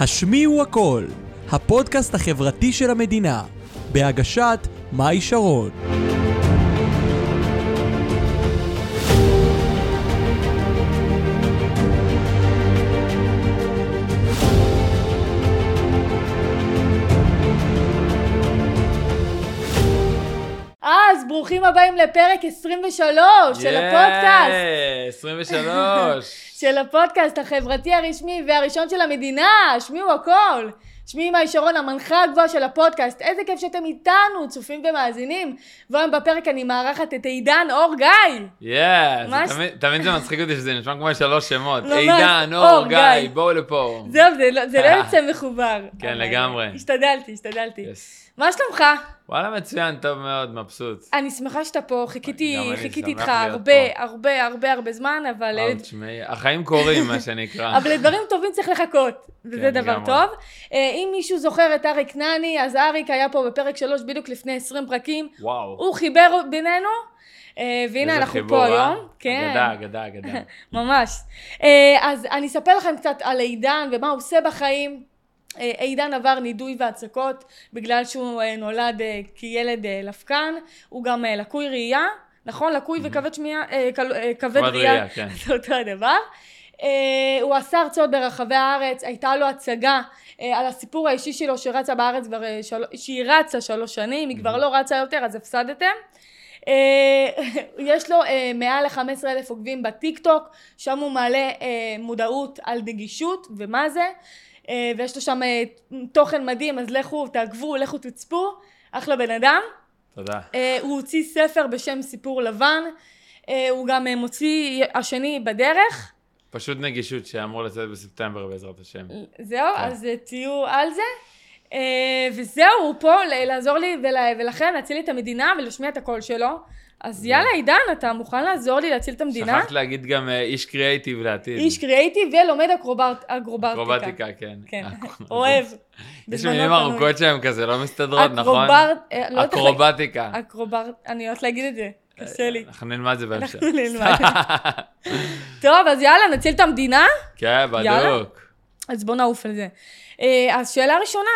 השמיעו הכל, הפודקאסט החברתי של המדינה, בהגשת מאי שרון. אז ברוכים הבאים לפרק 23 של הפודקאסט. 23. של הפודקאסט החברתי הרשמי והראשון של המדינה, השמיעו הכל. שמי מאי שרון, המנחה הגבוהה של הפודקאסט. איזה כיף שאתם איתנו, צופים ומאזינים. והיום בפרק אני מארחת את אידן אור גיא. תמיד זה מצחיק אותי שזה נשמע כמו שלוש שמות. אידן אור גיא, בואו לפה. זהו, זה לא יוצא מחובר. כן, לגמרי. השתדלתי. מה שלומך? וואלה, מצוין, טוב מאוד, מבסוט. אני שמחה שאתה פה, חיכיתי איתך הרבה זמן, אבל... החיים קורים, מה שנקרא. אבל לדברים טובים צריך לחכות, וזה דבר טוב. אם מישהו זוכר את אריק נני, אז אריק היה פה בפרק 3 בדיוק לפני 20 פרקים. וואו. הוא חיבר בינינו. והנה אנחנו פה היום. אגדה. ממש. אז אני אספר לכם קצת על עידן ומה הוא עושה בחיים. עידן עבר נידוי והצקות בגלל שהוא נולד כילד לפקן, הוא גם לקוי ראייה, נכון? לקוי וכבד ראייה, זה אותו הדבר. הוא עשה הרצאות ברחבי הארץ, הייתה לו הצגה על הסיפור האישי שלו שרצה בארץ, שהיא רצה 3 שנים, היא כבר לא רצה יותר, אז הפסדתם. יש לו מעל ל-15,000 עוקבים בטיקטוק, שם הוא מעלה מודעות על נגישות ומה זה. ויש לו שם תוכן מדהים, אז לכו, תעקבו, לכו תצפו, אחלה בן אדם. תודה. הוא הוציא ספר בשם סיפור לבן, הוא גם מוציא השני בדרך. פשוט נגישות שאמור לצאת בספטמבר בעזרת השם. זהו, אז תהיו על זה. וזהו, הוא פה לעזור לי ולכן להציל את המדינה ולשמיע את הקול שלו. אז יאללה עידן, אתה מוכן לעזור לי להציל את המדינה? שכחת להגיד גם איש קריאייטיב לעתיד. איש קריאייטיב ולומד אקרוברטיקה. אקרוברטיקה, כן. אוהב. יש מילים ארוכות שהן כזה, לא מסתדרות, נכון? אקרוברטיקה. אני יודעת להגיד את זה, קשה לי. אנחנו נלמד את זה בהמשך. טוב, אז יאללה, נציל את המדינה? כן, בדיוק. אז בוא נעוף על זה. אז שאלה ראשונה.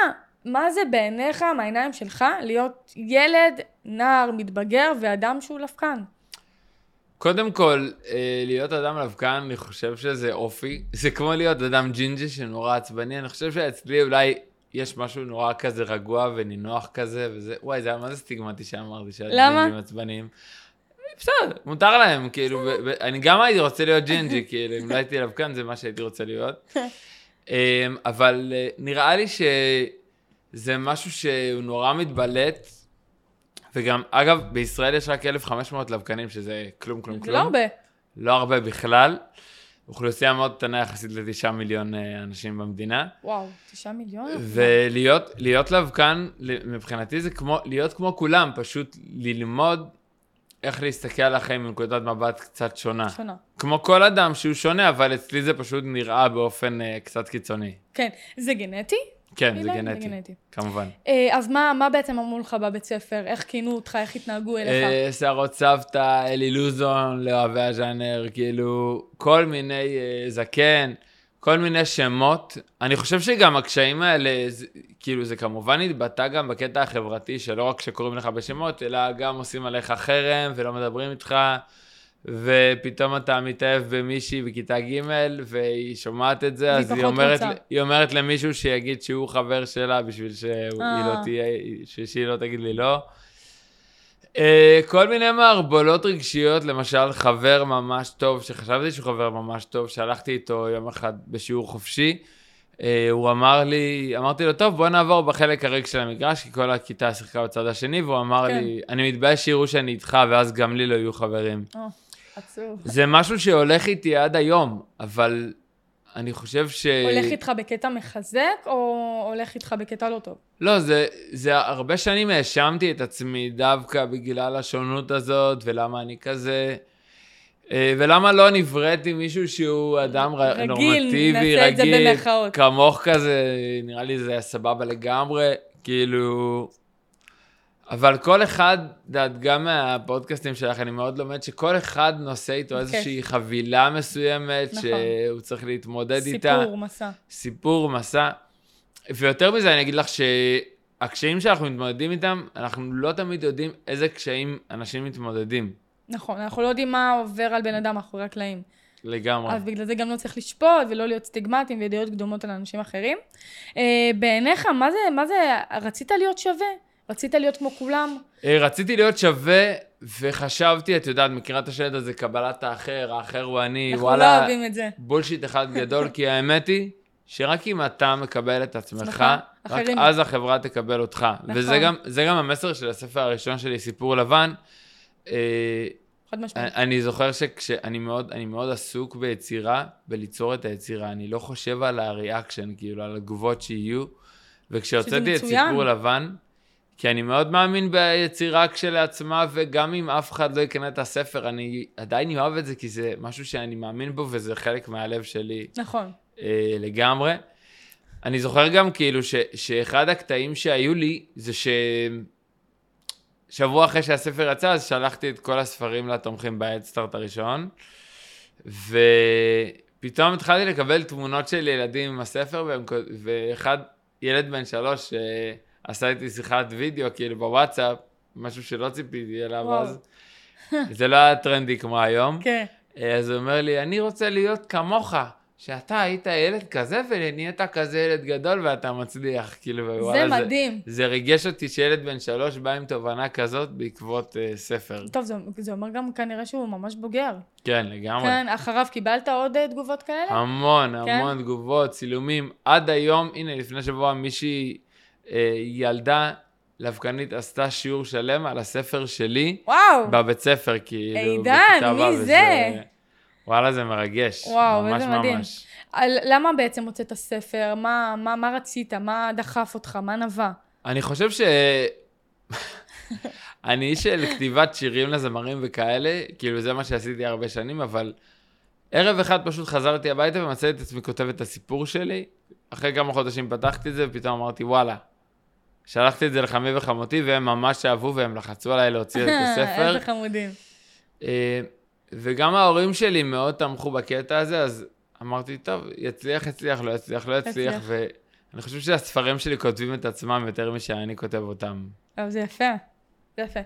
מה זה בעיניך, מהעיניים שלך, להיות ילד, נער, מתבגר ואדם שהוא לפקן? קודם כל, להיות אדם לפקן, אני חושב שזה אופי. זה כמו להיות אדם ג'ינג'י שנורא עצבני. אני חושב שאצלי אולי יש משהו נורא כזה רגוע ונינוח כזה, וזה, וואי, זה היה מה זה סטיגמטי שאמרתי, שהג'ינג'ים עצבניים. בסדר, מותר להם, כאילו, אני גם הייתי רוצה להיות ג'ינג'י, כאילו, אם לא הייתי לפקן, זה מה שהייתי רוצה להיות. אבל נראה לי ש... זה משהו שהוא נורא מתבלט, וגם, אגב, בישראל יש רק 1,500 לבקנים, שזה כלום. לא הרבה. לא הרבה בכלל. אוכלוסייה מאוד קטנה יחסית ל9 מיליון אנשים במדינה. וואו, 9 מיליון? ולהיות לבקן, מבחינתי זה כמו, להיות כמו כולם, פשוט ללמוד איך להסתכל על החיים מנקודת מבט קצת שונה. כמו כל אדם שהוא שונה, אבל אצלי זה פשוט נראה באופן קצת קיצוני. כן, זה גנטי? כן, זה גנטי, כמובן. אז מה בעצם אמרו לך בבית ספר? איך קינו אותך, איך התנהגו אליך? שערות סבתא, אלי לוזון, לאוהבי הז'אנר, כאילו, כל מיני זקן, כל מיני שמות. אני חושב שגם הקשיים האלה, כאילו, זה כמובן התבטא גם בקטע החברתי, שלא רק שקוראים לך בשמות, אלא גם עושים עליך חרם ולא מדברים איתך, ופתאום אתה מתאהב במישהי בכיתה ג' והיא שומעת את זה, אז היא אומרת למישהו שיגיד שהוא חבר שלה בשביל שהיא לא תגיד לי לא. כל מיני מערבולות רגשיות, למשל חבר ממש טוב, שחשבתי שהוא חבר ממש טוב, שהלכתי איתו יום אחד בשיעור חופשי, הוא אמר לי, אמרתי לו, טוב, בוא נעבור בחלק הריק של המגרש, כי כל הכיתה שיחקה בצד השני, והוא אמר לי, אני מתבייש שיראו שאני איתך, ואז גם לי לא יהיו חברים. עצוב. זה משהו שהולך איתי עד היום, אבל אני חושב ש... הולך איתך בקטע מחזק, או הולך איתך בקטע לא טוב? לא, זה הרבה שנים האשמתי את עצמי דווקא בגלל השונות הזאת, ולמה אני כזה... ולמה לא נבראתי מישהו שהוא אדם נורמטיבי, רגיל, כמוך כזה, נראה לי זה סבבה לגמרי, כאילו, אבל כל אחד, גם מהפודקאסטים שלך, אני מאוד לומד שכל אחד נושא איתו איזושהי חבילה מסוימת, שהוא צריך להתמודד איתה. סיפור, מסע. ויותר מזה אני אגיד לך שהקשיים שאנחנו מתמודדים איתם, אנחנו לא תמיד יודעים איזה קשיים אנשים מתמודדים. נכון, אנחנו לא יודעים מה עובר על בן אדם אחרי הקלעים. לגמרי. אז בגלל זה גם לא צריך לשפוט ולא להיות סטיגמטים וידיעות קדומות על אנשים אחרים. בעיניך, מה זה, רצית להיות שווה? רצית להיות כמו כולם? רציתי להיות שווה וחשבתי, את יודעת, מכירת השלד הזה, קבלת האחר, האחר הוא אני, אנחנו וואלה, לא אוהבים את זה. בולשיט אחד גדול, כי האמת היא שרק אם אתה מקבל את עצמך, רק אז החברה תקבל אותך. נכון. וזה גם המסר של הספר הראשון שלי, סיפור לבן. אני זוכר שכשאני מאוד עסוק ביצירה, בליצור את היצירה, אני לא חושב על הריאקשן, כאילו על הגבות שיהיו, וכשהוצאתי את סיפור לבן, כי אני מאוד מאמין ביצירה כשלעצמה, וגם אם אף אחד לא יקנה את הספר, אני עדיין אוהב את זה, כי זה משהו שאני מאמין בו, וזה חלק מהלב שלי. נכון. לגמרי. אני זוכר גם כאילו שאחד הקטעים שהיו לי, זה שבוע אחרי שהספר יצא, אז שלחתי את כל הספרים לתומכים בהדסטארט הראשון, ופתאום התחלתי לקבל תמונות של ילדים עם הספר, ואחד ילד בן 3, עשה איתי שיחת וידאו, כאילו בוואטסאפ, משהו שלא ציפיתי אליו, אז זה לא היה טרנדי כמו היום. כן. אז הוא אומר לי, אני רוצה להיות כמוך, שאתה היית ילד כזה, ונהיית כזה ילד גדול, ואתה מצליח, כאילו. זה מדהים. זה ריגש אותי שילד בן 3 בא עם תובנה כזאת, בעקבות ספר. טוב, זה אומר גם כנראה שהוא ממש בוגר. כן, לגמרי. כן, אחריו קיבלת עוד תגובות כאלה? המון תגובות, צילומים. עד היום, הנה, לפני שבוע מישהי ילדה לבקנית עשתה שיעור שלם על הספר שלי. וואו. בבית ספר, כאילו. אידן, מי זה? וואלה, זה מרגש. וואו, ממש, וזה מדהים. ממש. למה בעצם הוצאת הספר? מה רצית? מה דחף אותך? מה נווה? אני חושב אני איש של כתיבת שירים לזמרים וכאלה, כאילו זה מה שעשיתי הרבה שנים, אבל ערב אחד פשוט חזרתי הביתה ומצאתי את עצמי כותב את הסיפור שלי. אחרי כמה חודשים פתחתי את זה ופתאום אמרתי, וואלה, שלחתי את זה לחמי וחמותי, והם ממש אהבו והם לחצו עליי להוציא את הספר. איזה חמודים. וגם ההורים שלי מאוד תמכו בקטע הזה, אז אמרתי, טוב, יצליח, לא יצליח. ואני חושב שהספרים שלי כותבים את עצמם יותר משאני כותב אותם. אבל זה יפה. זה יפה.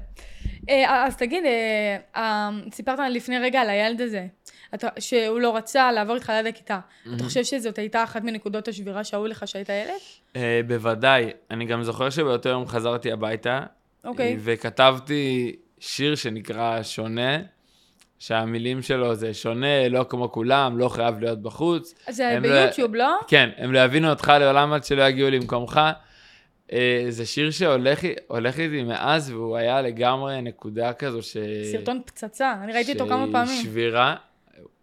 אז תגיד, סיפרת לפני רגע על הילד הזה, שהוא לא רצה לעבור איתך ליד הכיתה. אתה חושב שזאת הייתה אחת מנקודות השבירה שהיו לך שהיית ילד? בוודאי. אני גם זוכר שבאותו יום חזרתי הביתה, וכתבתי שיר שנקרא שונה, שהמילים שלו זה שונה, לא כמו כולם, לא חייב להיות בחוץ. זה ביוטיוב, לא? כן, הם לא יבינו אותך לעולם עד שלא יגיעו למקומך. זה שיר שהולך איתי מאז, והוא היה לגמרי נקודה כזו סרטון פצצה, אני ראיתי אותו כמה פעמים. שבירה,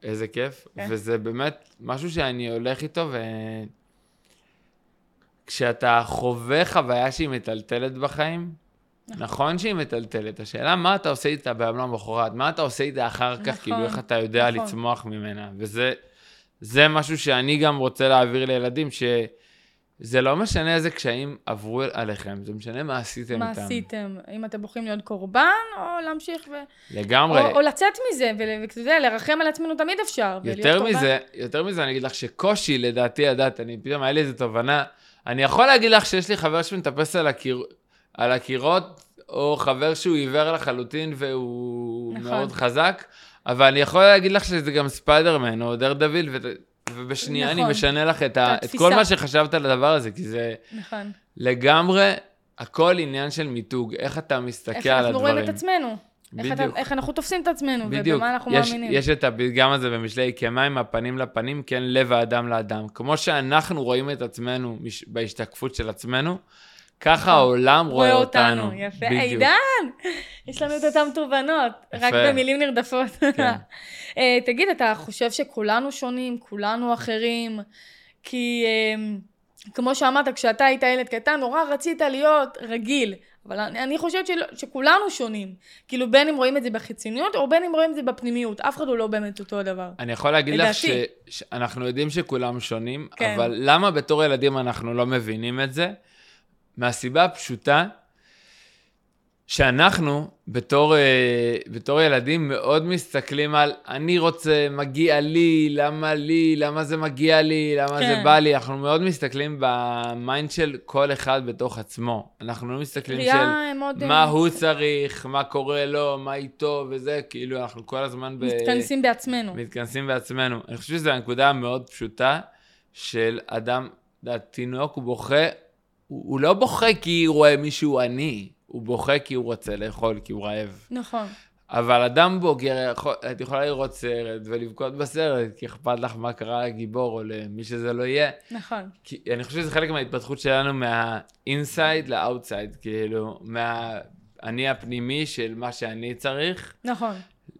איזה כיף. וזה באמת משהו שאני הולך איתו, וכשאתה חווה חוויה שהיא מטלטלת בחיים, נכון שהיא מטלטלת, השאלה מה אתה עושה איתה ביום למחרת, מה אתה עושה איתה אחר כך, כאילו איך אתה יודע לצמוח ממנה, וזה משהו שאני גם רוצה להעביר לילדים, זה לא משנה איזה קשיים עברו עליכם, זה משנה מה עשיתם איתם. מה עשיתם, אם אתם בוחרים להיות קורבן, או להמשיך לגמרי. או לצאת מזה, וכזה, לרחם על עצמנו תמיד אפשר. יותר מזה, אני אגיד לך שקושי, לדעתי ידעת, פתאום היה לי איזו תובנה, אני יכול להגיד לך שיש לי חבר שמטפס על הקירות, או חבר שהוא עיוור לחלוטין, והוא מאוד חזק, אבל אני יכול להגיד לך שזה גם ספיידרמן, או דרדביל, ובשנייה אני משנה לך את כל מה שחשבת על הדבר הזה, כי זה לגמרי הכל עניין של מיתוג, איך אתה מסתכל על הדברים. איך אנחנו רואים את עצמנו, איך אנחנו תופסים את עצמנו, ובמה אנחנו מאמינים. יש את הפתגם הזה במשלי, כמיים הפנים לפנים, כן לב האדם לאדם. כמו שאנחנו רואים את עצמנו בהשתקפות של עצמנו, ככה העולם רואה אותנו. יפה, אידן! יש לנו את אותם תובנות, רק במילים נרדפות. תגיד, אתה חושב שכולנו שונים, כולנו אחרים, כי כמו שאמרת, כשאתה היית ילד קטן, נורא רצית להיות רגיל, אבל אני חושבת שכולנו שונים, כאילו בין אם רואים את זה בחיצוניות, או בין אם רואים את זה בפנימיות, אף אחד הוא לא באמת אותו הדבר. אני יכול להגיד לך שאנחנו יודעים שכולם שונים, אבל למה בתור ילדים אנחנו לא מבינים את זה? מהסיבה הפשוטה שאנחנו בתור ילדים מאוד מסתכלים על אני רוצה, מגיע לי, למה זה מגיע לי, למה זה בא לי. אנחנו מאוד מסתכלים במיינד של כל אחד בתוך עצמו. אנחנו לא מסתכלים של מה הוא צריך, מה קורה לו, מה איתו וזה, כאילו אנחנו כל הזמן מתכנסים בעצמנו. אני חושב שזו הנקודה מאוד פשוטה של אדם, התינוק הוא בוכה, הוא לא בוכה כי הוא רואה מישהו עני, הוא בוכה כי הוא רוצה לאכול, כי הוא רעב. נכון. אבל אדם בוגר, את יכולה לראות סרט ולבכות בסרט, כי אכפת לך מה קרה לגיבור או למי שזה לא יהיה. נכון. כי אני חושב שזה חלק מההתפתחות שלנו מהאינסייד לאוטסייד, כאילו, מהאני הפנימי של מה שאני צריך. נכון.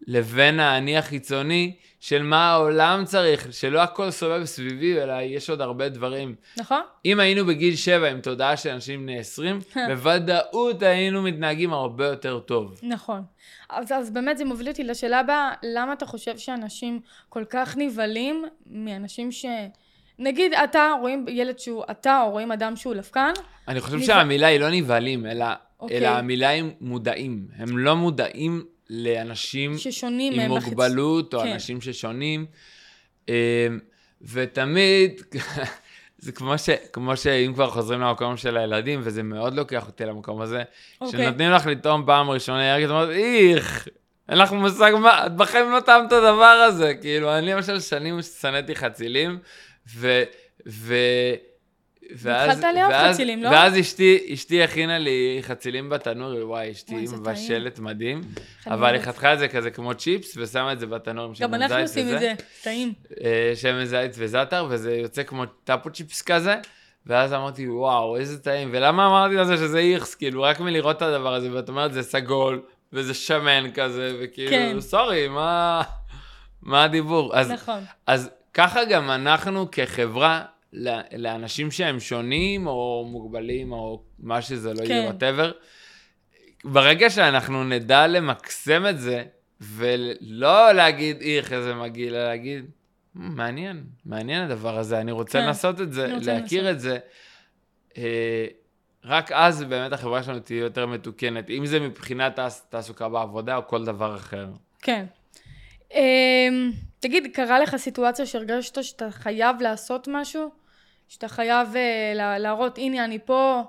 לבין האני החיצוני של מה העולם צריך, שלא הכל סובב סביבי, אלא יש עוד הרבה דברים. נכון. אם היינו בגיל 7 עם תודעה של אנשים בני 20, בוודאות היינו מתנהגים הרבה יותר טוב. נכון. אז באמת זה מוביל אותי לשאלה הבאה, למה אתה חושב שאנשים כל כך נבלים מאנשים ש... נגיד, אתה רואים ילד שהוא, אתה או רואים אדם שהוא לפקן? אני חושב שהמילה היא לא נבלים, אלא המילה היא מודעים. הם לא מודעים לאנשים ששונים עם מוגבלות, או כן. אנשים ששונים, ותמיד, זה כמו שאם כבר חוזרים למקום של הילדים, וזה מאוד לוקח אותי למקום הזה, שנותנים לך לטעום פעם ראשונה, ירקת אומרת, איך, אין לך מושג מה, את בחיים לא טעמת את הדבר הזה, כאילו, אני למשל שנים ששנאתי חצילים, ואז אשתי הכינה לי חצילים בתנור, וואי, אשתי מבשלת מדהים, אבל היא חתכה את זה כזה כמו צ'יפס, ושמה את זה בתנור עם שמן זית וזה. גם אנחנו עושים את זה, טעים. שמן זית וזאטר, וזה יוצא כמו טאפו צ'יפס כזה, ואז אמרתי, וואו, איזה טעים, ולמה אמרתי לזה שזה איכס, כאילו, רק מלראות את הדבר הזה, ואת אומרת, זה סגול, וזה שמן כזה, וכאילו, סורי, מה הדיבור? אז ככה גם אנחנו כחברה, לאנשים שהם שונים, או מוגבלים, או מה שזה לא יהיה, whatever. ברגע שאנחנו נדע למקסם את זה, ולא להגיד איך זה מגיע, אלא להגיד, מעניין הדבר הזה, אני רוצה לנסות את זה, להכיר את זה. רק אז באמת החברה שלנו תהיה יותר מתוקנת, אם זה מבחינת תעסוקה בעבודה, או כל דבר אחר. כן. תגיד, קרה לך סיטואציה שהרגשת שאתה חייב לעשות משהו? שאתה חייב להראות, הנה אני פה,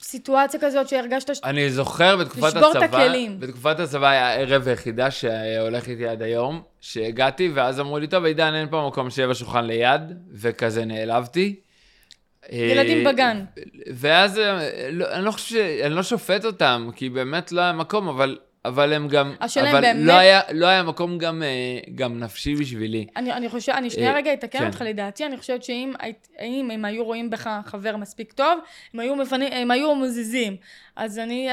סיטואציה כזאת שהרגשת אני זוכר בתקופת הצבא היה הערב היחידה שהולך איתי עד היום, שהגעתי ואז אמרו לי, טוב, עידן, אין פה מקום שיהיה בשולחן ליד, וכזה נעלבתי. ילדים בגן. ואז אני לא שופט אותם, כי באמת לא היה מקום, אבל הם גם, אבל באמת... לא היה מקום גם נפשי בשבילי. אני חושבת, אני שנייה רגע אתקן כן. אותך לדעתי, אני חושבת שאם הם היו רואים בך חבר מספיק טוב, הם היו מוזיזים. אז אני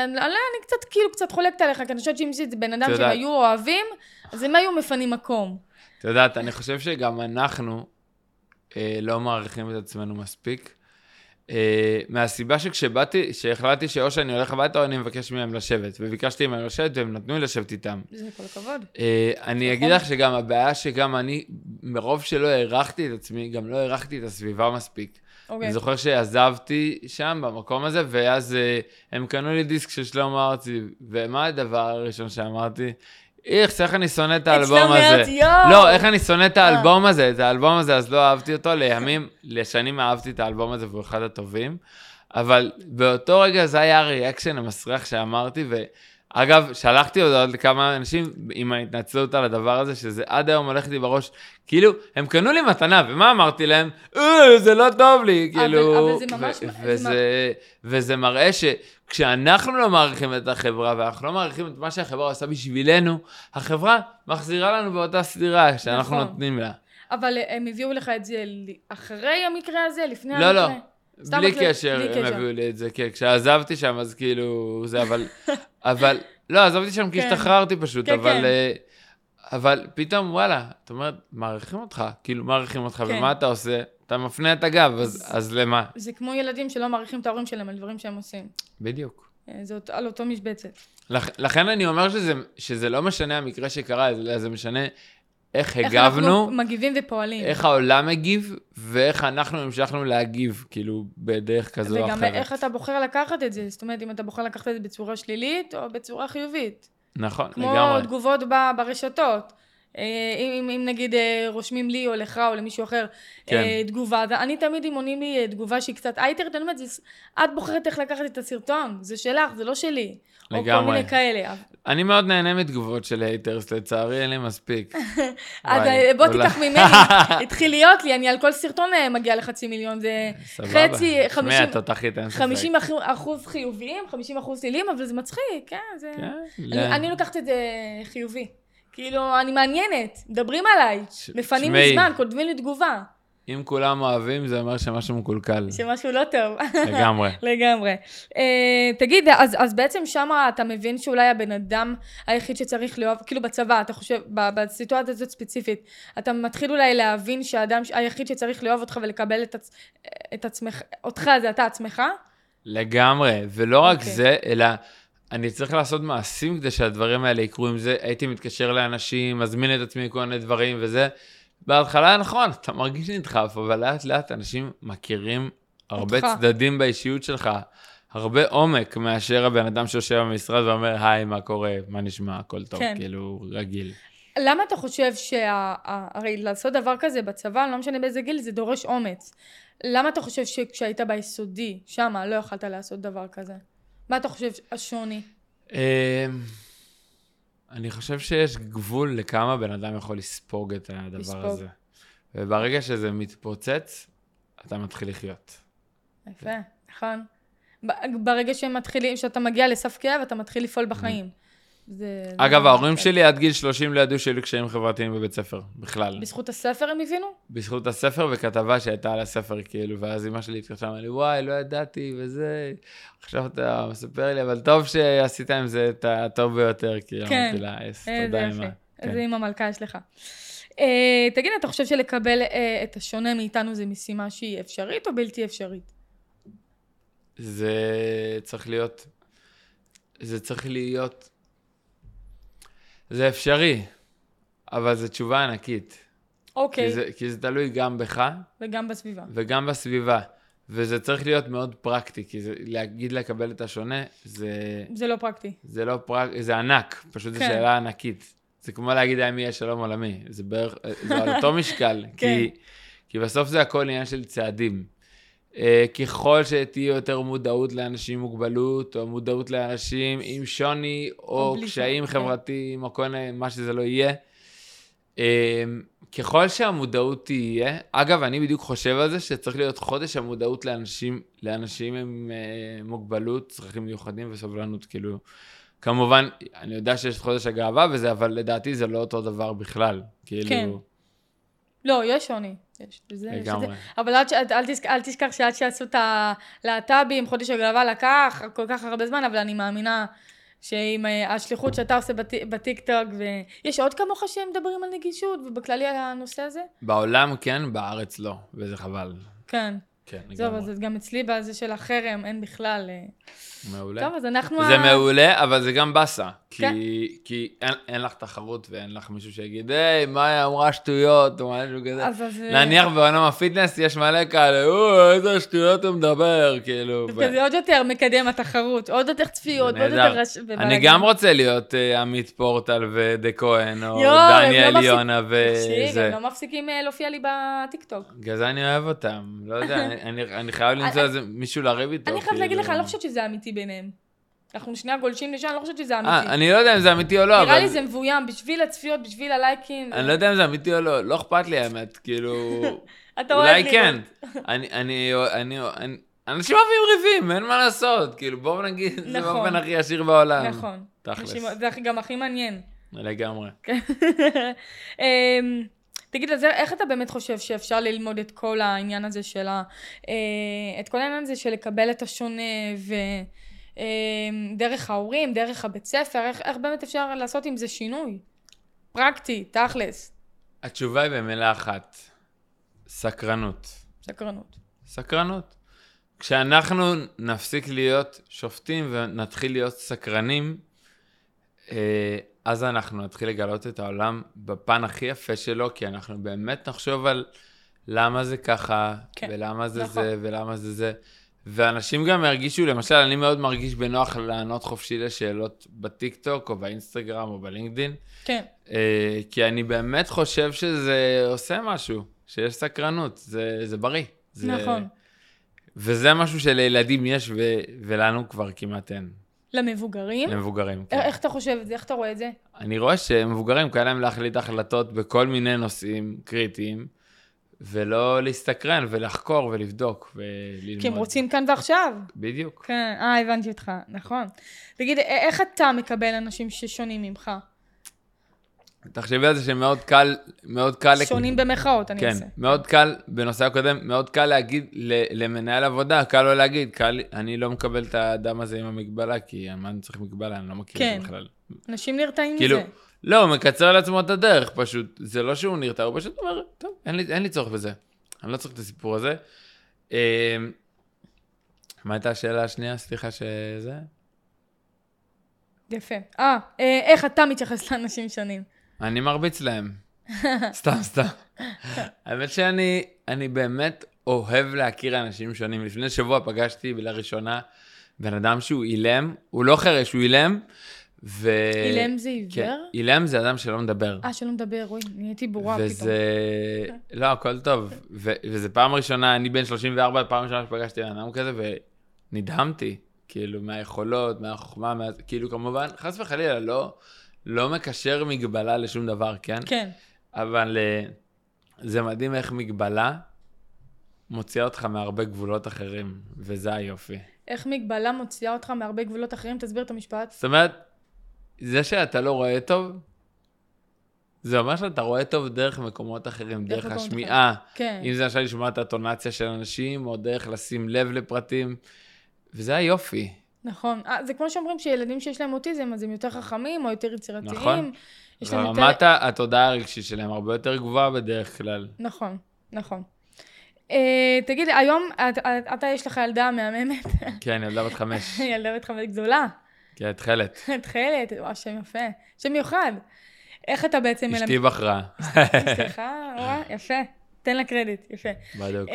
קצת חולקת עליך, כי אני חושבת שאם זה בן אדם שהם היו אוהבים, אז הם היו מפנים מקום. את יודעת, אני חושב שגם אנחנו לא מעריכים את עצמנו מספיק, מהסיבה שכשבאתי, שהחלטתי שאו שאני הולך הביתה או אני מבקש מהם לשבת, וביקשתי מהם לשבת והם נתנו לי לשבת איתם. זה כל הכבוד. אני אגיד לך שגם הבעיה שגם אני, מרוב שלא הערכתי את עצמי, גם לא הערכתי את הסביבה מספיק. אני זוכר שעזבתי שם במקום הזה, ואז הם קנו לי דיסק של שלמה ארצי, ומה הדבר הראשון שאמרתי? איך אני שונא את האלבום הזה. לא, איך אני שונא את האלבום הזה. את האלבום הזה, אז לא אהבתי אותו. לימים, לשנים אהבתי את האלבום הזה, והוא אחד הטובים. אבל באותו רגע זה היה הריאקשן המסריח שאמרתי, ואגב, שלחתי הודעות לכמה אנשים עם ההתנצלות על הדבר הזה, שזה עד היום הולכתי בראש. כאילו, הם קנו לי מתנה, ומה אמרתי להם? זה לא טוב לי, כאילו. אבל זה ממש... וזה מראה ש... כשאנחנו לא מעריכים את החברה, ואנחנו לא מעריכים את מה שהחברה עושה בשבילנו, החברה מחזירה לנו באותה סדירה שאנחנו נכון. נותנים לה. אבל הם הביאו לך את זה אחרי המקרה הזה, לפני המקרה? לא. בלי קשר הם הביאו לי את זה, כן, כשעזבתי שם, אז כאילו זה, אבל לא, עזבתי שם כי השתחררתי פשוט, אבל פתאום, וואלה, את אומרת, מעריכים אותך, כאילו מעריכים אותך, ומה אתה עושה? אתה מפנה את הגב, אז למה? זה כמו ילדים שלא מעריכים את ההורים שלהם על דברים שהם עושים. בדיוק. זאת על אותו משבצת. לכן אני אומר שזה לא משנה המקרה שקרה, אלא זה משנה איך הגבנו, מגיבים ופועלים, איך העולם מגיב, ואיך אנחנו המשכנו להגיב, כאילו, בדרך כזו או אחרת. וגם איך אתה בוחר לקחת את זה, זאת אומרת, אם אתה בוחר לקחת את זה בצורה שלילית, או בצורה חיובית. נכון, לגמרי. כמו תגובות ברשתות. אם נגיד רושמים לי או לך או למישהו אחר תגובה, אני תמיד אם עונים לי תגובה שהיא קצת אייטרית, אני אומרת, את בוחרת איך לקחת את הסרטון, זה שלך, זה לא שלי, או כל מיני כאלה. אני מאוד נהנה מתגובות של הייטרס, לצערי אין לי מספיק. בוא תיקח ממני, התחיל להיות לי, אני על כל סרטון מגיע ל500,000, זה חצי, 50% חיוביים, 50% שלילים, אבל זה מצחיק, אני לוקחת את זה חיובי. כאילו, אני מעניינת, מדברים עליי, מפנים מזמן, קודמים לי תגובה. אם כולם אוהבים, זה אומר שמשהו מקולקל. שמשהו לא טוב. לגמרי. לגמרי. תגיד, אז בעצם שם אתה מבין שאולי הבן אדם היחיד שצריך לאהוב, כאילו בצבא, אתה חושב, בסיטואציה הזאת ספציפית, אתה מתחיל אולי להבין שהאדם היחיד שצריך לאהוב אותך ולקבל את עצמך, אותך זה אתה עצמך? לגמרי, ולא רק זה, אלא... אני צריך לעשות מעשים כדי שהדברים האלה יקרו. עם זה, הייתי מתקשר לאנשים, מזמין את עצמי כל מיני דברים וזה. בהתחלה, נכון, אתה מרגיש נדחף, אבל לאט לאט אנשים מכירים הרבה צדדים באישיות שלך, הרבה עומק מאשר הבן אדם שיושב במשרד ואומר, היי, מה קורה, מה נשמע, הכל טוב, כאילו רגיל. למה אתה חושב הרי לעשות דבר כזה בצבא, לא משנה באיזה גיל, זה דורש אומץ. למה אתה חושב שכשהיית ביסודי, שמה, לא יכולת לעשות דבר כזה? מה אתה חושב השוני? אני חושב שיש גבול לכמה בן אדם יכול לספוג את הדבר הזה. וברגע שזה מתפוצץ, אתה מתחיל לחיות. יפה, נכון. ברגע שאתה מגיע לסף כאב, אתה מתחיל לפעול בחיים. אגב, ההורים שלי עד גיל 30 לא ידעו שהיו לי קשיים חברתיים בבית ספר, בכלל. בזכות הספר הם הבינו? בזכות הספר וכתבה שהייתה על הספר, כאילו, ואז אמא שלי התקשרה, אמרה לי, וואי, לא ידעתי, וזה, עכשיו אתה מספר לי, אבל טוב שעשית עם זה את הטוב ביותר, כי אמרתי לה, תודה אמא. זה אמא מלכה שלך. תגיד, אתה חושב שלקבל את השונה מאיתנו זה משימה שהיא אפשרית או בלתי אפשרית? זה צריך להיות... זה אפשרי, אבל זו תשובה ענקית. אוקיי. כי זה תלוי גם בך. וגם בסביבה. וגם בסביבה. וזה צריך להיות מאוד פרקטי, כי זה, להגיד לקבל את השונה, זה לא פרקטי. זה לא פרקטי, זה ענק. פשוט כן. זו שאלה ענקית. זה כמו להגיד, האם יהיה שלום עולמי. זה בערך, זה על אותו משקל. כן. כי בסוף זה הכל עניין של צעדים. ככל שתהיה יותר מודעות לאנשים עם מוגבלות, או מודעות לאנשים עם שוני, או קשיים חברתיים, או כל מה שזה לא יהיה. ככל שהמודעות תהיה, אגב, אני בדיוק חושב על זה, שצריך להיות חודש המודעות לאנשים עם מוגבלות, צרכים מיוחדים וסבלנות, כאילו, כמובן, אני יודע שיש חודש הגאווה וזה, אבל לדעתי זה לא אותו דבר בכלל, כאילו... כן. לא, יש שוני. אבל אל תשכח שעד שעשו את הלהט"בים, חודש הגאווה לקח כל כך הרבה זמן, אבל אני מאמינה שעם השליחות שאתה עושה בטיקטוק, ויש עוד כמוך שהם מדברים על נגישות, ובכללי הנושא הזה? בעולם כן, בארץ לא, וזה חבל. כן. טוב, אז גם אצלי בזה של החרם, אין בכלל... מעולה. זה מעולה, אבל זה גם בסה. כי אין לך תחרות ואין לך מישהו שיגיד, היי, מאי אמרה שטויות, או משהו כזה. להניח בעולם הפיטנס יש מלא כאלה, איזה שטויות הוא מדבר, כאילו. זה עוד יותר מקדם התחרות, עוד יותר צפיות, עוד יותר... אני גם רוצה להיות עמית פורטל ודה כהן, או דניאל יונה וזה. הם לא מפסיקים להופיע לי בטיקטוק. אז אני אוהב אותם, לא יודע. אני חייב למצוא איזה מישהו להריב איתו. אני חייב להגיד לך, אני לא חושבת שזה אמיתי ביניהם. אנחנו שני הגולשים לשם, אני לא חושבת שזה אמיתי. אני לא יודע אם זה אמיתי או לא, אבל... נראה לי זה מבוים, בשביל הצפיות, בשביל הלייקים. אני לא יודע אם זה אמיתי או לא, לא אכפת לי האמת, כאילו... אולי כן. אנשים אוהבים ריבים, אין מה לעשות, כאילו בואו נגיד, זה באופן הכי עשיר בעולם. נכון. תכלס. זה גם הכי מעניין. לגמרי. תגיד לזה, איך אתה באמת חושב שאפשר ללמוד את כל העניין הזה שלה, את כל העניין הזה של לקבל את השונה ודרך ההורים, דרך הבית ספר, איך באמת אפשר לעשות עם זה שינוי? פרקטי, תכלס. התשובה היא במילה אחת, סקרנות. סקרנות. סקרנות. כשאנחנו נפסיק להיות שופטים ונתחיל להיות סקרנים, אז אנחנו נתחיל לגלות את העולם בפן הכי יפה שלו, כי אנחנו באמת נחשוב על למה זה ככה, כן, ולמה זה נכון. זה, ולמה זה זה. ואנשים גם הרגישו, למשל, אני מאוד מרגיש בנוח לענות חופשי לשאלות בטיקטוק, או באינסטגרם, או בלינקדין. כן. כי אני באמת חושב שזה עושה משהו, שיש סקרנות, זה בריא. זה... נכון. וזה משהו שלילדים יש, ולנו כבר כמעט אין. למבוגרים? למבוגרים, כן. איך אתה חושב את זה? איך אתה רואה את זה? אני רואה שמבוגרים קל להם להחליט החלטות בכל מיני נושאים קריטיים, ולא להסתקרן ולחקור ולבדוק וללמוד. כי הם רוצים כאן ועכשיו. בדיוק. כן, הבנתי אותך, נכון. תגיד, איך אתה מקבל אנשים ששונים ממך? תחשבי על זה שמאוד קל, מאוד קל... שונים במחאות, אני אעשה. כן, מאוד קל, בנושא הקודם, מאוד קל להגיד למנהל עבודה, קל לא להגיד, אני לא מקבל את האדם הזה עם המגבלה, כי אני צריך מגבלה, אני לא מכיר את זה בכלל. אנשים נרתעים מזה. כאילו, לא, הוא מקצר לעצמו את הדרך, פשוט, זה לא שהוא נרתע, הוא פשוט אומר, טוב, אין לי צורך בזה, אני לא צריך את הסיפור הזה. מה הייתה השאלה השנייה? סליחה שזה... יפה. איך אתה מתייחס לאנשים שונים? אני מרביץ להם. סתם. האמת שאני באמת אוהב להכיר אנשים שונים. לפני שבוע פגשתי לראשונה בן אדם שהוא אילם, הוא לא חרש, הוא אילם. אילם זה עיוור? אילם זה אדם שלא מדבר. שלא מדבר, רואי, נהייתי ברורה פתאום. וזה... לא, הכל טוב. וזה פעם ראשונה, אני בן 34, פעם ראשונה שפגשתי אדם כזה, ונדהמתי, כאילו, מהיכולות, מהחוכמה, כאילו, כמובן, חס וחלילה, לא מקשר מגבלה לשום דבר, כן? כן. אבל זה מדהים איך מגבלה מוציאה אותך מהרבה גבולות אחרים, וזה היופי. איך מגבלה מוציאה אותך מהרבה גבולות אחרים? תסביר את המשפט. זאת אומרת, זה שאתה לא רואה טוב, זה אומר שאתה רואה טוב דרך מקומות אחרים, דרך השמיעה. כן. אם זה עכשיו לשמוע את הטונציה של אנשים, או דרך לשים לב לפרטים, וזה היופי. נכון. זה כמו שאומרים שילדים שיש להם אוטיזם, אז הם יותר חכמים או יותר יצירתיים. נכון. רמת יותר... התודעה הרגשית שלהם הרבה יותר גבוהה בדרך כלל. נכון. תגיד, היום אתה יש לך ילדה מהממת. כן, ילדה בת 5. ילדה בת 5 גדולה. כן, התחלת, שם יפה. שם מיוחד. איך אתה בעצם... אשתי בחרה. סליחה, יפה. תן לה קרדיט, יפה. בדיוק.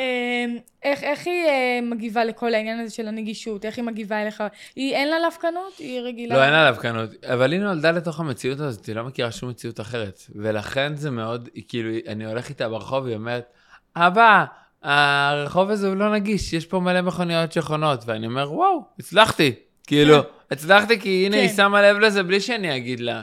איך היא מגיבה לכל העניין הזה של הנגישות? איך היא מגיבה אליך? היא אין לה לבקנות? היא רגילה? לא, אין לה לבקנות. אבל היא נולדה לתוך המציאות הזאת, היא לא מכירה שום מציאות אחרת. ולכן זה מאוד, כאילו, אני הולך איתה ברחוב, היא אומרת, אבא, הרחוב הזה הוא לא נגיש, יש פה מלא מכוניות שחונות. ואני אומר, וואו, הצלחתי. כאילו, הצלחתי כי הנה, היא שמה לב לזה בלי שאני אגיד לה.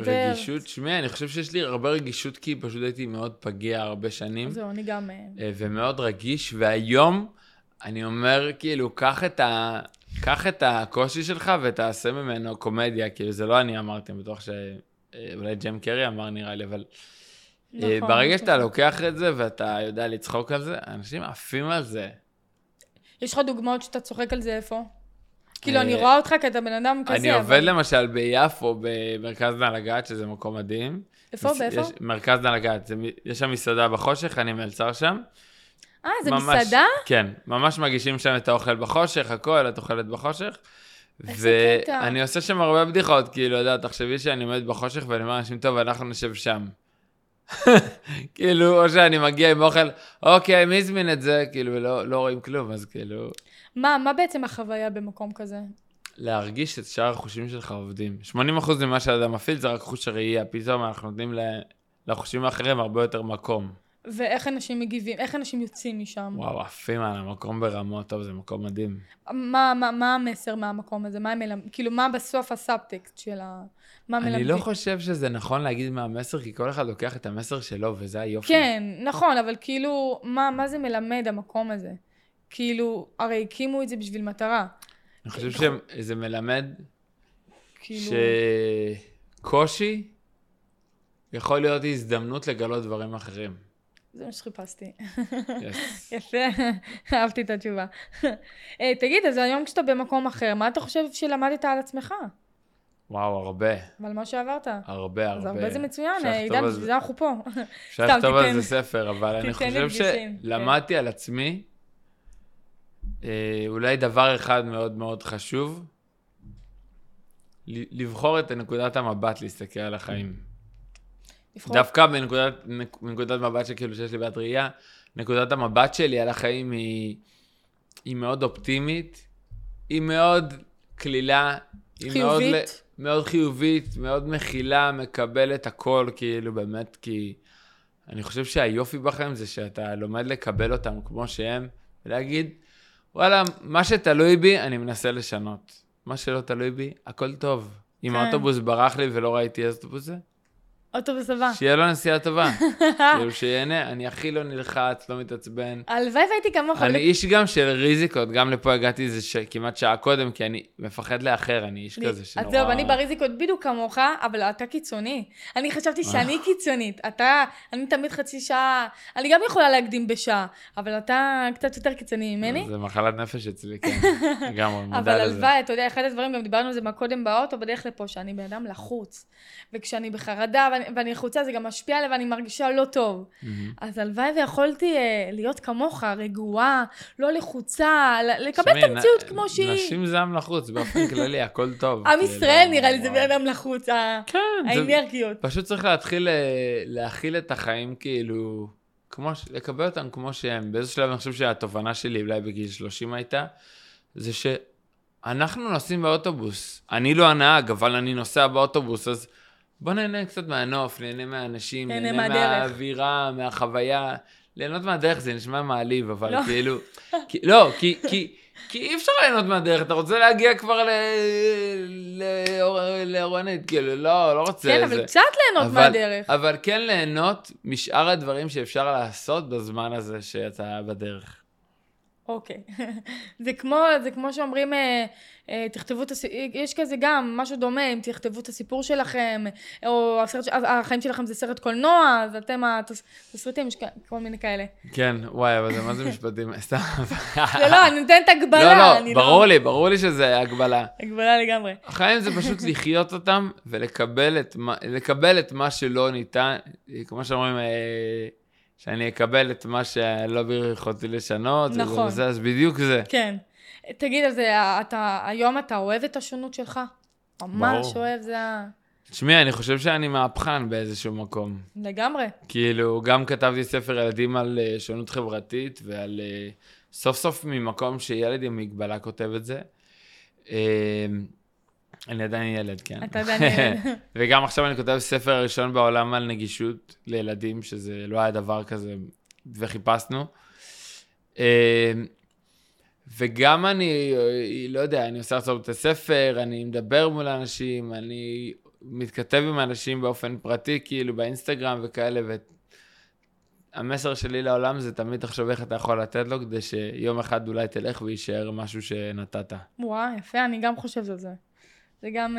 רגישות, שמי, אני חושב שיש לי הרבה רגישות, כי פשוט הייתי מאוד פגיע הרבה שנים. זהו, אני גם... ומאוד רגיש, והיום אני אומר, כאילו, קח את הקושי שלך ותעשה ממנו קומדיה, כאילו, זה לא אני אמרתי, בטוח שאולי ג'ם קרי אמר, נראה לי, אבל... נכון. ברגע שאתה לוקח את זה ואתה יודע לצחוק על זה, אנשים עפים על זה. יש לך דוגמאות שאתה צוחק על זה איפה? כאילו, אני רואה אותך כי אתה בן אדם כזה. אני עובד למשל ביפו, במרכז נלגעת, שזה מקום מדהים. איפה? מרכז נלגעת, יש שם מסעדה בחושך, אני מלצר שם. זה מסעדה? כן, ממש מגישים שם את האוכל בחושך, הכל, את אוכלת בחושך. ואני עושה שם הרבה בדיחות, כאילו, יודע, תחשבי שאני עומד בחושך, ואני אומר, אנשים טוב, אנחנו נשב שם. כאילו, או שאני מגיע עם אוכל, אוקיי, מי הזמין את זה? כאילו, לא רואים כלום, אז כאילו... מה בעצם החוויה במקום כזה? להרגיש את שאר החושים שלך עובדים. 80% ממה שאדם מפעיל זה רק חוש הראייה. פתאום אנחנו נותנים לחושים האחרים הרבה יותר מקום. ואיך אנשים מגיבים? איך אנשים יוצאים משם? וואו, עפים על המקום ברמות. טוב, זה מקום מדהים. מה המסר מהמקום הזה? כאילו, מה בסוף הסאבטקסט של ה... אני לא חושב שזה נכון להגיד מה המסר, כי כל אחד לוקח את המסר שלו, וזה היופי. כן, נכון, אבל כאילו, מה זה מלמד המקום הזה? כאילו, הרי הקימו את זה בשביל מטרה. אני חושב שזה מלמד, כאילו... קושי יכול להיות הזדמנות לגלות דברים אחרים. זה מה שחיפשתי. יפה, אהבתי את התשובה. תגיד, אז היום כשאתה במקום אחר, מה אתה חושב שלמדת על עצמך? וואו, הרבה. אבל מה שעברת? הרבה, הרבה. אז הרבה זה מצוין, עידן, זה אנחנו פה. אפשר לכתוב על זה ספר, אבל אני חושב שלמדתי על עצמי, אולי דבר אחד מאוד מאוד חשוב, לבחור את נקודת המבט להסתכל על החיים. דווקא בנקודת מבט שכאילו שיש לי בעד ראייה, נקודת המבט שלי על החיים היא מאוד אופטימית, היא מאוד כלילה, היא חיובית. מאוד חיובית, מאוד מכילה, מקבלת הכל, כאילו באמת, כי אני חושב שהיופי בכם זה שאתה לומד לקבל אותם כמו שהם, ולהגיד, וואלה, מה שתלוי בי, אני מנסה לשנות. מה שלא תלוי בי, הכל טוב. אם האוטובוס ברח לי ולא ראיתי איזה אוטובוס זה, אוטובוס הבא. שיהיה לו נסיעה טובה. כאילו שיהנה, אני הכי לא נלחץ, לא מתעצבן. הלוואי והייתי כמוך. אני איש גם של ריזיקות, גם לפה הגעתי איזה כמעט שעה קודם, כי אני מפחד לאחר, אני איש כזה שנורא... אז זהו, אני בריזיקות בדיוק כמוך, אבל אתה קיצוני. אני חשבתי שאני קיצונית. אתה, אני תמיד חצי שעה, אני גם יכולה להקדים בשעה, אבל אתה קצת יותר קיצוני ממני. זה מחלת נפש אצלי, כן. גם מודע לזה. אבל אתה יודע, אחד הדברים, גם דיברנו על זה קודם באוטו, בדרך לפה, שאני באדם לחוץ, וכשאני בחרדה, ואני חוצה, זה גם משפיע עליי, ואני מרגישה לא טוב. אז הלוואי ויכולתי להיות כמוך, רגועה, לא לחוצה, לקבל את המציאות כמו שהיא. נשים זה עם לחוץ, באופן כללי, הכל טוב. עם ישראל נראה לי, זה בין עם לחוץ, האנרגיות. פשוט צריך להתחיל להכיל את החיים, כאילו, לקבל אותם כמו שהם. באיזה שלב אני חושב שהתובנה שלי, אולי בגיל 30 הייתה, זה שאנחנו נוסעים באוטובוס. אני לא הנהג, אבל אני נוסע באוטובוס, אז בוא נהנה קצת מהנוף, נהנה מהאנשים, נהנה מהאווירה, מהחוויה. ליהנות מהדרך זה נשמע מעליב, אבל כאילו... לא, כי אי אפשר ליהנות מהדרך, אתה רוצה להגיע כבר לאורנית, כאילו, לא רוצה איזה. כן, אבל קצת ליהנות מהדרך. אבל כן ליהנות משאר הדברים שאפשר לעשות בזמן הזה שאתה בדרך. אוקיי. זה כמו שאומרים, תכתבו את הסיפור, יש כזה גם משהו דומה, אם תכתבו את הסיפור שלכם, או החיים שלכם זה סרט קולנוע, אז אתם התסריטים, יש כל מיני כאלה. כן, וואי, אבל זה מה זה משפטים? לא, אני נותנת הגבלה. לא, ברור לי שזה הגבלה. הגבלה לגמרי. החיים זה פשוט לחיות אותם, ולקבל את מה שלא ניתן, כמו שאומרים, שאני אקבל את מה שלא ביכולתי לשנות, נכון. זה, אז בדיוק זה. כן. תגיד על זה, היום אתה אוהב את השונות שלך? ממש אוהב זה... תשמעי, אני חושב שאני מהפכן באיזשהו מקום. לגמרי. כאילו, גם כתבתי ספר ילדים על שונות חברתית, ועל סוף סוף ממקום שילד עם מגבלה כותב את זה. אני עדיין ילד, כן. אתה עדיין ילד. וגם עכשיו אני כותב ספר הראשון בעולם על נגישות לילדים, שזה לא היה דבר כזה, וחיפשנו. וגם אני, לא יודע, אני עושה עכשיו את הספר, אני מדבר מול אנשים, אני מתכתב עם אנשים באופן פרטי, כאילו באינסטגרם וכאלה, והמסר שלי לעולם זה תמיד תחשוב איך אתה יכול לתת לו, כדי שיום אחד אולי תלך ויישאר משהו שנתת. וואי, יפה, אני גם חושב על זה. זה גם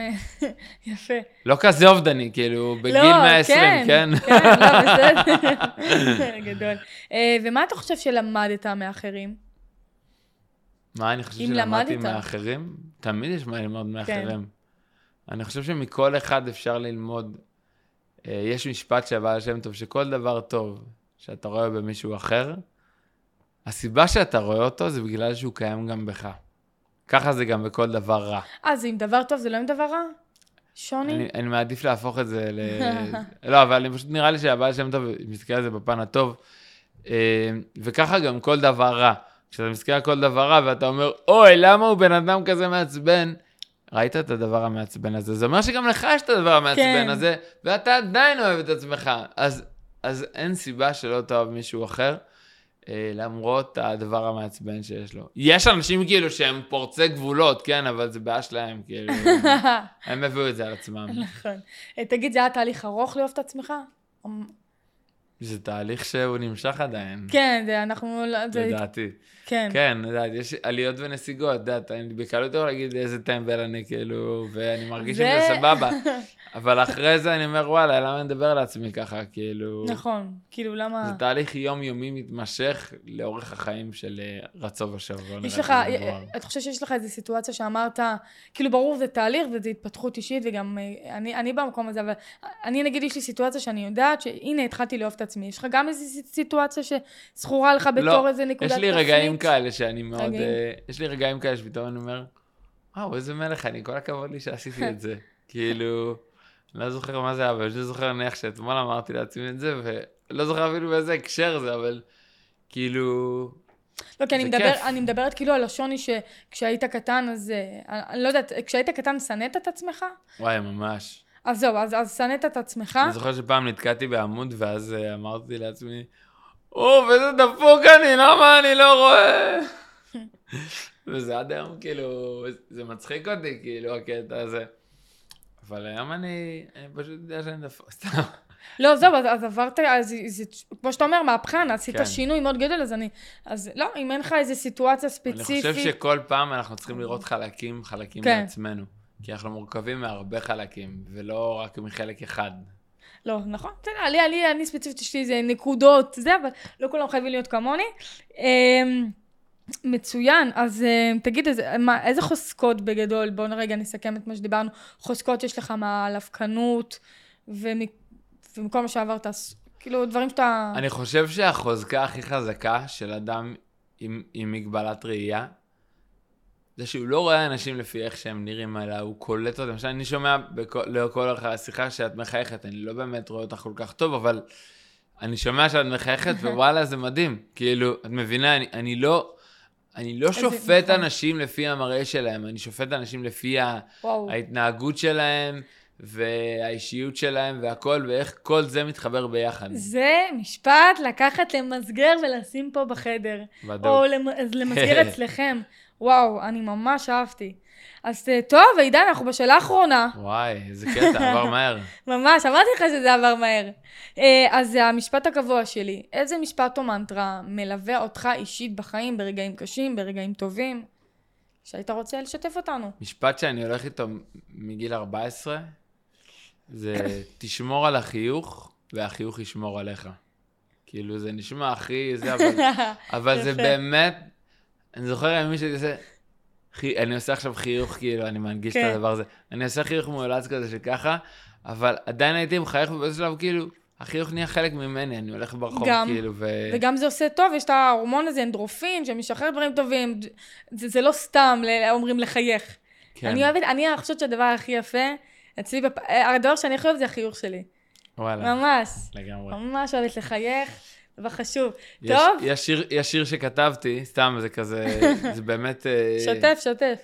יפה. לא כזה אובדני, כאילו, בגיל 120, כן? כן, לא, בסדר. גדול. ומה אתה חושב שלמדת מאחרים? מה אני חושב שלמדתי מאחרים? תמיד יש מה ללמוד מאחרים. אני חושב שמכל אחד אפשר ללמוד. יש משפט שהבעל שם טוב, שכל דבר טוב שאתה רואה במישהו אחר, הסיבה שאתה רואה אותו זה בגלל שהוא קיים גם בך. ככה זה גם בכל דבר רע. אז אם דבר טוב זה לא עם דבר רע? שוני? אני מעדיף להפוך את זה ל... לא, אבל אני פשוט נראה לי שהבעל שם טוב, מסתכל על זה בפן הטוב, וככה גם כל דבר רע. כשאתה מסתכל על כל דבר רע ואתה אומר, אוי, למה הוא בן אדם כזה מעצבן? ראית את הדבר המעצבן הזה? זה אומר שגם לך יש את הדבר המעצבן הזה, ואתה עדיין אוהב את עצמך. אז אין סיבה שלא תאהב מישהו אחר. למרות הדבר המעצבן שיש לו. יש אנשים כאילו שהם פורצי גבולות, כן, אבל זה בעיה שלהם, כאילו, הם הביאו את זה על עצמם. נכון. תגיד, זה היה תהליך ארוך לאהוב את עצמך? זה תהליך שהוא נמשך עדיין. כן, אנחנו... לדעתי. כן. כן, לדעתי, יש עליות ונסיגות, לדעת, אני בקלות יכול להגיד איזה טמבל אני כאילו, ואני מרגיש שזה סבבה. אבל אחרי זה אני אומר, וואלה, למה אני מדבר לעצמי ככה, כאילו... נכון, כאילו למה... זה תהליך יומיומי מתמשך לאורך החיים של רצוב השבוע. יש לך, את חושבת שיש לך איזו סיטואציה שאמרת, כאילו ברור זה תהליך וזה התפתחות אישית, וגם אני במקום הזה, אבל אני נגיד יש לי סיטואציה שאני יודעת שהנה התחלתי לאהוב את עצמי, יש לך גם איזו סיטואציה שזכורה לך בתור איזה נקודת תפנית? לא, יש לי רגעים כאלה שאני מאוד... יש לי רגעים כאלה שפתאום אני אומר, וואו, איזה מלך, אני כל הכבוד לי שעשיתי את זה. כאילו... לא זוכר מה זה היה, אבל אני זוכר נניח שאתמול אמרתי לעצמי את זה, ולא זוכר אפילו באיזה הקשר זה, אבל כאילו... לא, כי אני מדברת כאילו על השוני שכשהיית קטן, אז... אני לא יודעת, כשהיית קטן סנית את עצמך? וואי, ממש. אז זהו, אז סנית את עצמך? אני זוכר שפעם נתקעתי בעמוד, ואז אמרתי לעצמי, איזה דפוק אני, למה אני לא רואה? וזה עד היום, כאילו, זה מצחיק אותי, כאילו, הקטע הזה. אבל היום אני פשוט יודע שאני דפוק, סתם. לא, זהו, אז עברת, כמו שאתה אומר, מהפכן, עשית שינוי מאוד גדול, אז לא, אם אין לך איזו סיטואציה ספציפית... אני חושב שכל פעם אנחנו צריכים לראות חלקים בעצמנו, כי אנחנו מורכבים מהרבה חלקים, ולא רק מחלק אחד. לא, נכון? אני ספציפית, יש לי איזה נקודות, זה, אבל לא כולם חייבים להיות כמוני. מצוין, אז תגיד איזה חוזקות בגדול, בואו נרגע נסכם את מה שדיברנו, חוזקות יש לך מהלפקנות ומכל מה שעברת, כאילו דברים שאתה... אני חושב שהחוזקה הכי חזקה של אדם עם מגבלת ראייה, זה שהוא לא רואה אנשים לפי איך שהם נראים, אלא הוא קולט אותם, אני שומע לכל השיחה שאת מחייכת, אני לא באמת רואה אותך כל כך טוב, אבל אני שומע שאת מחייכת ווואלה זה מדהים, כאילו את מבינה, אני לא שופט אנשים לפי המראה שלהם, אני שופט אנשים לפי ההתנהגות שלהם, והאישיות שלהם, והכל, ואיך כל זה מתחבר ביחד. זה משפט לקחת למסגר ולשים פה בחדר. או למסגר אצלכם. וואו, אני ממש אהבתי. אז טוב, עידן, אנחנו בשאלה האחרונה. וואי, איזה קטע, עבר מהר. ממש, אמרתי לך שזה עבר מהר. אז זה המשפט הקבוע שלי. איזה משפט או מנטרה מלווה אותך אישית בחיים, ברגעים קשים, ברגעים טובים, שהיית רוצה לשתף אותנו? משפט שאני הולך איתו מגיל 14, זה תשמור על החיוך, והחיוך ישמור עליך. כאילו, זה נשמע הכי זה, אבל זה באמת... אני זוכר ימים שאני עושה... אני עושה עכשיו חיוך, כאילו, אני מנגיש את הדבר הזה. אני עושה חיוך מאולץ כזה שככה, אבל עדיין הייתי מחייך ובאיזה שלב, כאילו, החיוך נהיה חלק ממני, אני הולך ברחוב, כאילו, ו... וגם זה עושה טוב, יש את ההורמון הזה, אנדרופין, שמשחרר דברים טובים, זה לא סתם, אומרים לחייך. אני אוהבת, אני חושבת שהדבר הכי יפה, אצלי, הדבר שאני הכי אוהב זה החיוך שלי. וואלה. ממש. לגמרי. ממש אוהבת לחייך. וחשוב. טוב? יש שיר שכתבתי, סתם זה כזה, זה באמת... שוטף.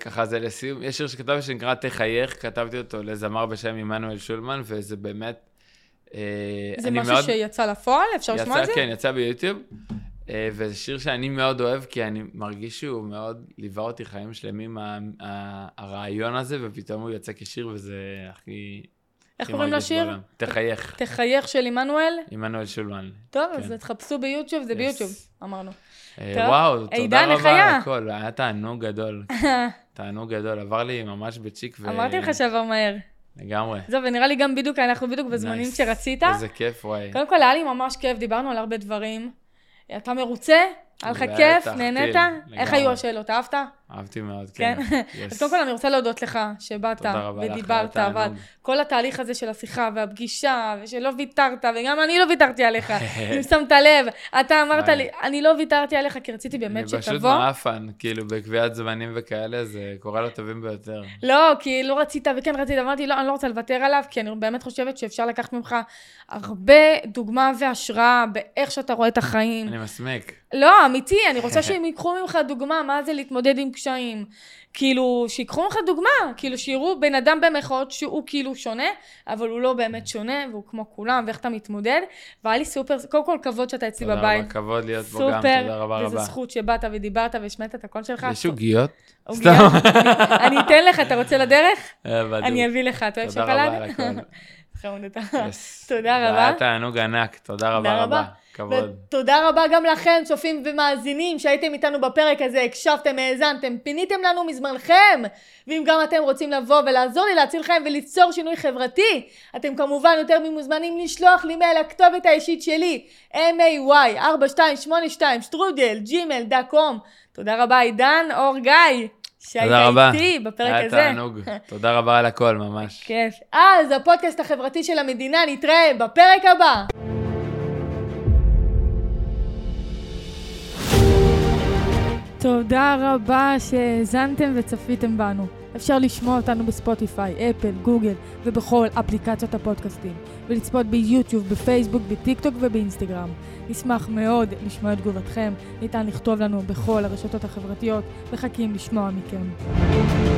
ככה זה לסיום. יש שיר שכתבתי שנקרא תחייך, כתבתי אותו לזמר בשם אימנואל שולמן, וזה באמת... זה משהו שיצא לפועל? אפשר לשמוע את זה? כן, יצא ביוטיוב. וזה שיר שאני מאוד אוהב, כי אני מרגיש שהוא מאוד ליווה אותי חיים שלמים, הרעיון הזה, ופתאום הוא יצא כשיר, וזה הכי... איך קוראים לשיר? תחייך. תחייך של אימנואל? אימנואל שולמן. טוב, אז תחפשו ביוטיוב, זה ביוטיוב, אמרנו. וואו, תודה רבה על הכל, היה תענוג גדול. עבר לי ממש בצ'יק. אמרתי לך שעבר מהר. לגמרי. זו, ונראה לי גם בדיוק, אנחנו בדיוק בזמנים שרצית. איזה כיף, וואי. קודם כל, היה לי ממש כיף, דיברנו על הרבה דברים. אתה מרוצה? היה לך כיף, נהנית? איך היו השאלות? אהבת? אהבתי מאוד, כן. אז קודם כל אני רוצה להודות לך שבאת ודיברת, אבל כל התהליך הזה של השיחה והפגישה, ושלא ויתרת, וגם אני לא ויתרתי עליך, אם שמת לב, אתה אמרת לי, אני לא ויתרתי עליך כי רציתי באמת שתבוא. אני פשוט מאפן, כאילו בקביעת זמנים וכאלה, זה קורה לו טובים ביותר. לא, כי לא רצית וכן רצית, אמרתי, לא, אני לא רוצה לוותר עליו, כי אני באמת חושבת שאפשר לקחת ממך הרבה דוגמה והשראה באיך שאתה רואה את החיים. אני מסמק. לא, אמיתי, אני רוצה שהם ייקחו ממך דוגמה, מה זה להתמודד עם קשיים. כאילו, שיקחו ממך דוגמה, כאילו שיראו בן אדם במחאות שהוא כאילו שונה, אבל הוא לא באמת שונה, והוא כמו כולם, ואיך אתה מתמודד. והיה לי סופר, קודם כל כבוד שאתה אצלי בבית. תודה רבה, כבוד להיות בו גם, תודה רבה רבה. וזו זכות שבאת ודיברת והשמעת את הקול שלך. יש עוגיות? סתם. אני אתן לך, אתה רוצה לדרך? אני אביא לך, אתה אוהב שקלאד? חמודתה. תודה רבה. היה תענוג ענק, תודה רבה רבה. כבוד. ותודה רבה גם לכם, צופים ומאזינים, שהייתם איתנו בפרק הזה, הקשבתם, האזנתם, פיניתם לנו מזמנכם. ואם גם אתם רוצים לבוא ולעזור לי להציל חיים וליצור שינוי חברתי, אתם כמובן יותר ממוזמנים לשלוח לי מייל לכתובת האישית שלי, may4282@gmail.com. תודה רבה עידן אור גיא. תודה רבה, היה תענוג, תודה רבה על הכל ממש. כיף, אז הפודקאסט החברתי של המדינה, נתראה בפרק הבא. תודה רבה שהזנתם וצפיתם בנו. אפשר לשמוע אותנו בספוטיפיי, אפל, גוגל ובכל אפליקציות הפודקאסטים, ולצפות ביוטיוב, בפייסבוק, בטיקטוק ובאינסטגרם. נשמח מאוד לשמוע את תגובתכם, ניתן לכתוב לנו בכל הרשתות החברתיות, מחכים לשמוע מכם.